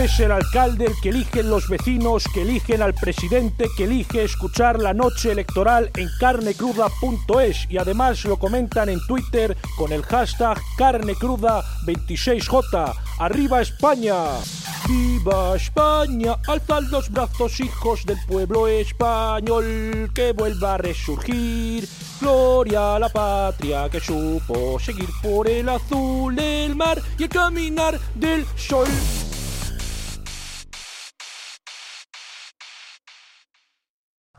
Es el alcalde el que eligen los vecinos, que eligen al presidente, que elige escuchar la noche electoral en carnecruda.es, y además lo comentan en Twitter con el hashtag carnecruda26j. ¡Arriba España! ¡Viva España! Alzad los brazos, hijos del pueblo español, que vuelva a resurgir. Gloria a la patria que supo seguir por el azul del mar y el caminar del sol.